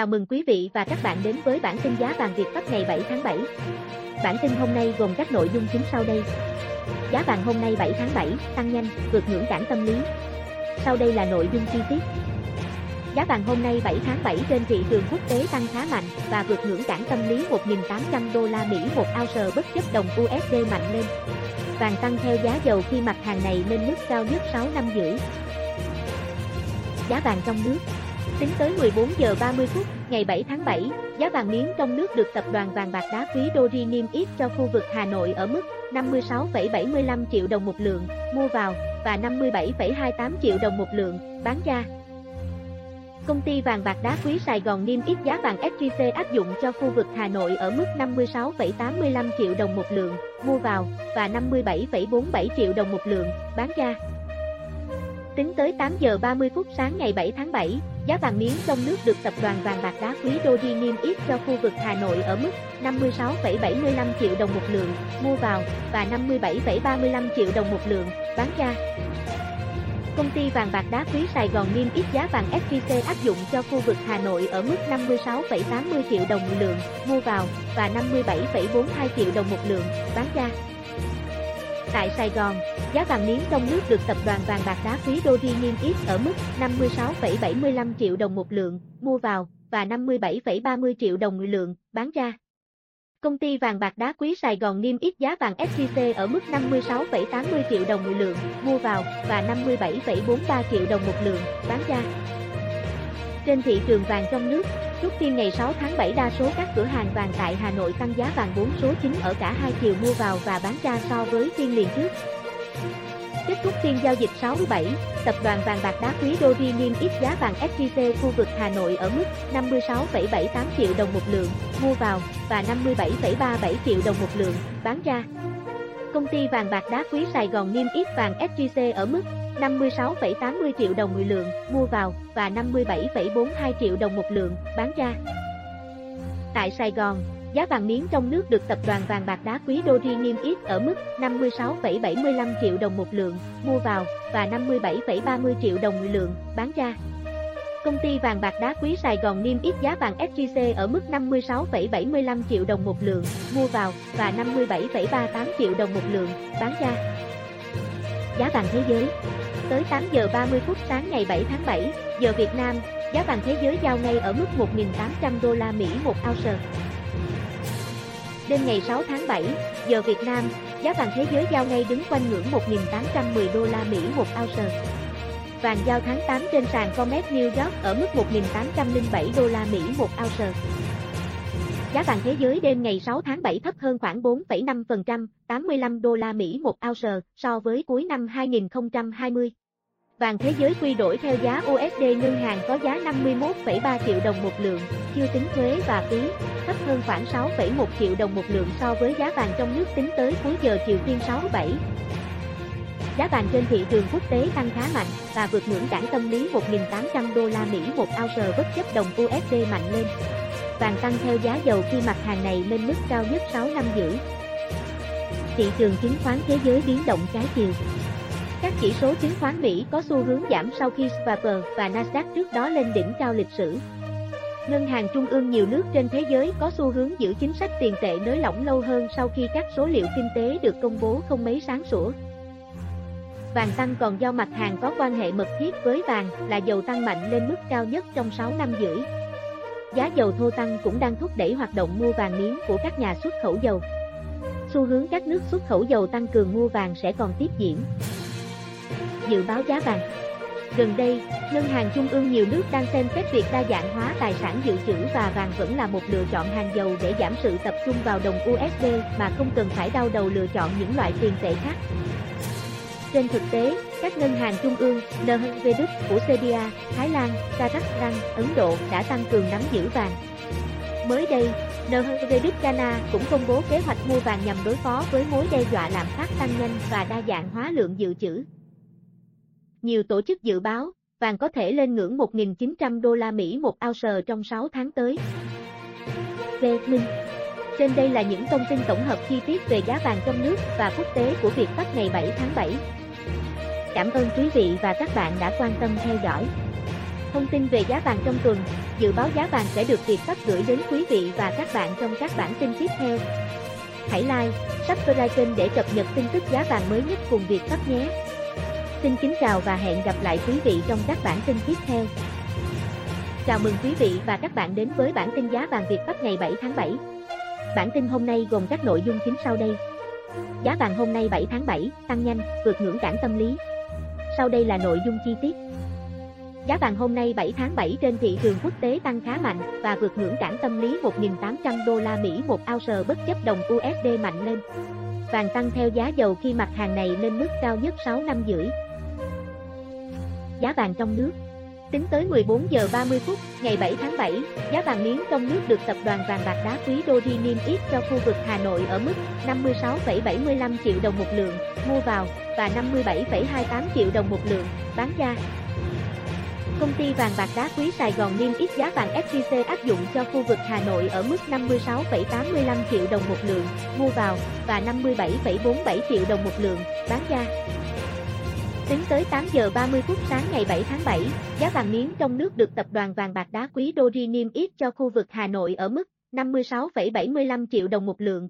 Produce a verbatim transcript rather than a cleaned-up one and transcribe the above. Chào mừng quý vị và các bạn đến với bản tin giá vàng Việt Bắc ngày bảy tháng bảy. Bản tin hôm nay gồm các nội dung chính sau đây. Giá vàng hôm nay bảy tháng bảy tăng nhanh, vượt ngưỡng cản tâm lý. Sau đây là nội dung chi tiết. Giá vàng hôm nay bảy tháng bảy trên thị trường quốc tế tăng khá mạnh và vượt ngưỡng cản tâm lý một nghìn tám trăm đô la Mỹ một ounce bất chấp đồng u ét đê mạnh lên. Vàng tăng theo giá dầu khi mặt hàng này lên mức cao nhất sáu năm rưỡi. Giá vàng trong nước. Tính tới mười bốn giờ ba mươi phút, ngày bảy tháng bảy, giá vàng miếng trong nước được Tập đoàn Vàng bạc đá quý đê ô gi i niêm yết cho khu vực Hà Nội ở mức năm mươi sáu phẩy bảy mươi lăm triệu đồng một lượng mua vào và năm mươi bảy phẩy hai mươi tám triệu đồng một lượng bán ra. Công ty Vàng bạc đá quý Sài Gòn niêm yết giá vàng ét gi xê áp dụng cho khu vực Hà Nội ở mức năm mươi sáu phẩy tám mươi lăm triệu đồng một lượng mua vào và năm mươi bảy phẩy bốn mươi bảy triệu đồng một lượng bán ra. Tính tới tám giờ ba mươi phút sáng ngày bảy tháng bảy, giá vàng miếng trong nước được Tập đoàn Vàng bạc đá quý đê ô gi i niêm yết cho khu vực Hà Nội ở mức năm mươi sáu phẩy bảy mươi lăm triệu đồng một lượng mua vào và năm mươi bảy phẩy ba mươi lăm triệu đồng một lượng bán ra. Công ty Vàng bạc đá quý Sài Gòn niêm yết giá vàng ét gi xê áp dụng cho khu vực Hà Nội ở mức năm mươi sáu phẩy tám mươi triệu đồng một lượng mua vào và năm mươi bảy phẩy bốn mươi hai triệu đồng một lượng bán ra. Tại Sài Gòn, giá vàng miếng trong nước được Tập đoàn Vàng bạc đá quý đê ô gi i niêm yết ở mức năm mươi sáu phẩy bảy mươi lăm triệu đồng một lượng mua vào và năm mươi bảy phẩy ba mươi triệu đồng một lượng bán ra. Công ty Vàng bạc đá quý Sài Gòn niêm yết giá vàng ét gi xê ở mức năm mươi sáu phẩy tám mươi triệu đồng một lượng mua vào và năm mươi bảy phẩy bốn mươi ba triệu đồng một lượng bán ra. Trên thị trường vàng trong nước, chốt phiên ngày sáu tháng bảy đa số các cửa hàng vàng tại Hà Nội tăng giá vàng bốn số chín ở cả hai chiều mua vào và bán ra so với phiên liền trước. Kết thúc phiên giao dịch sáu bảy, Tập đoàn Vàng bạc đá quý đê ô gi i niêm yết giá vàng ét gi xê khu vực Hà Nội ở mức năm mươi sáu phẩy bảy mươi tám triệu đồng một lượng mua vào và năm mươi bảy phẩy ba mươi bảy triệu đồng một lượng bán ra. Công ty Vàng bạc đá quý Sài Gòn niêm yết vàng ét gi xê ở mức năm mươi sáu phẩy tám mươi triệu đồng một lượng mua vào và năm mươi bảy phẩy bốn mươi hai triệu đồng một lượng bán ra. Tại Sài Gòn, giá vàng miếng trong nước được Tập đoàn Vàng bạc đá quý đê ô gi i niêm yết ở mức năm mươi sáu phẩy bảy mươi lăm triệu đồng một lượng mua vào và năm mươi bảy phẩy ba mươi triệu đồng một lượng bán ra. Công ty Vàng bạc đá quý Sài Gòn niêm yết giá vàng ét gi xê ở mức năm mươi sáu phẩy bảy mươi lăm triệu đồng một lượng mua vào và năm mươi bảy phẩy ba mươi tám triệu đồng một lượng bán ra. Giá vàng thế giới. Tới tám giờ ba mươi phút sáng ngày bảy tháng bảy, giờ Việt Nam, giá vàng thế giới giao ngay ở mức một nghìn tám trăm đô la Mỹ một ounce. Đêm ngày sáu tháng bảy, giờ Việt Nam, giá vàng thế giới giao ngay đứng quanh ngưỡng một nghìn tám trăm mười đô la Mỹ một ounce. Vàng giao tháng tám trên sàn Comex New York ở mức một nghìn tám trăm lẻ bảy đô la Mỹ một ounce. Giá vàng thế giới đêm ngày sáu tháng bảy thấp hơn khoảng bốn phẩy năm phần trăm, tám mươi lăm đô la Mỹ một ounce so với cuối năm hai nghìn không trăm hai mươi. Vàng thế giới quy đổi theo giá u ét đê ngân hàng có giá năm mươi mốt phẩy ba triệu đồng một lượng, chưa tính thuế và phí, thấp hơn khoảng sáu phẩy một triệu đồng một lượng so với giá vàng trong nước tính tới cuối giờ chiều phiên sáu bảy. Giá vàng trên thị trường quốc tế tăng khá mạnh và vượt ngưỡng cản tâm lý một nghìn tám trăm đô la Mỹ một ounce bất chấp đồng u ét đê mạnh lên. Vàng tăng theo giá dầu khi mặt hàng này lên mức cao nhất sáu năm rưỡi. Thị trường chứng khoán thế giới biến động trái chiều. Các chỉ số chứng khoán Mỹ có xu hướng giảm sau khi ét and pê và Nasdaq trước đó lên đỉnh cao lịch sử. Ngân hàng trung ương nhiều nước trên thế giới có xu hướng giữ chính sách tiền tệ nới lỏng lâu hơn sau khi các số liệu kinh tế được công bố không mấy sáng sủa. Vàng tăng còn do mặt hàng có quan hệ mật thiết với vàng là dầu tăng mạnh lên mức cao nhất trong sáu năm rưỡi. Giá dầu thô tăng cũng đang thúc đẩy hoạt động mua vàng miếng của các nhà xuất khẩu dầu. Xu hướng các nước xuất khẩu dầu tăng cường mua vàng sẽ còn tiếp diễn. Dự báo giá vàng. Gần đây, ngân hàng trung ương nhiều nước đang xem xét việc đa dạng hóa tài sản dự trữ và vàng vẫn là một lựa chọn hàng dầu để giảm sự tập trung vào đồng u ét đê mà không cần phải đau đầu lựa chọn những loại tiền tệ khác. Trên thực tế, các ngân hàng trung ương, en hát vê Đức, của Serbia, Thái Lan, Kazakhstan, Ấn Độ đã tăng cường nắm giữ vàng. Mới đây, en hát vê Đức Ghana cũng công bố kế hoạch mua vàng nhằm đối phó với mối đe dọa lạm phát tăng nhanh và đa dạng hóa lượng dự trữ. Nhiều tổ chức dự báo, vàng có thể lên ngưỡng một nghìn chín trăm đô la Mỹ một ounce trong sáu tháng tới. Minh. Trên đây là những thông tin tổng hợp chi tiết về giá vàng trong nước và quốc tế của Việt Bắc ngày bảy tháng bảy. Cảm ơn quý vị và các bạn đã quan tâm theo dõi. Thông tin về giá vàng trong tuần, dự báo giá vàng sẽ được Việt Bắc gửi đến quý vị và các bạn trong các bản tin tiếp theo. Hãy like, subscribe kênh để cập nhật tin tức giá vàng mới nhất cùng Việt Bắc nhé. Xin kính chào và hẹn gặp lại quý vị trong các bản tin tiếp theo. Chào mừng quý vị và các bạn đến với bản tin giá vàng Việt Bắc ngày bảy tháng bảy. Bản tin hôm nay gồm các nội dung chính sau đây. Giá vàng hôm nay bảy tháng bảy, tăng nhanh, vượt ngưỡng cản tâm lý. Sau đây là nội dung chi tiết. Giá vàng hôm nay bảy tháng bảy trên thị trường quốc tế tăng khá mạnh và vượt ngưỡng cản tâm lý một nghìn tám trăm đô la Mỹ một ounce bất chấp đồng u ét đê mạnh lên. Vàng tăng theo giá dầu khi mặt hàng này lên mức cao nhất sáu năm rưỡi. Giá vàng trong nước. Tính tới mười bốn giờ ba mươi phút, ngày bảy tháng bảy, giá vàng miếng trong nước được tập đoàn vàng bạc đá quý đê ô gi i niêm yết cho khu vực Hà Nội ở mức năm mươi sáu phẩy bảy mươi lăm triệu đồng một lượng, mua vào, và năm mươi bảy phẩy hai mươi tám triệu đồng một lượng, bán ra. Công ty vàng bạc đá quý Sài Gòn niêm yết giá vàng ét gi xê áp dụng cho khu vực Hà Nội ở mức năm mươi sáu phẩy tám mươi lăm triệu đồng một lượng, mua vào, và năm mươi bảy phẩy bốn mươi bảy triệu đồng một lượng, bán ra. Tính tới tám giờ ba mươi phút sáng ngày bảy tháng bảy, giá vàng miếng trong nước được tập đoàn vàng bạc đá quý đê ô gi i niêm yết cho khu vực Hà Nội ở mức năm mươi sáu phẩy bảy mươi lăm triệu đồng một lượng,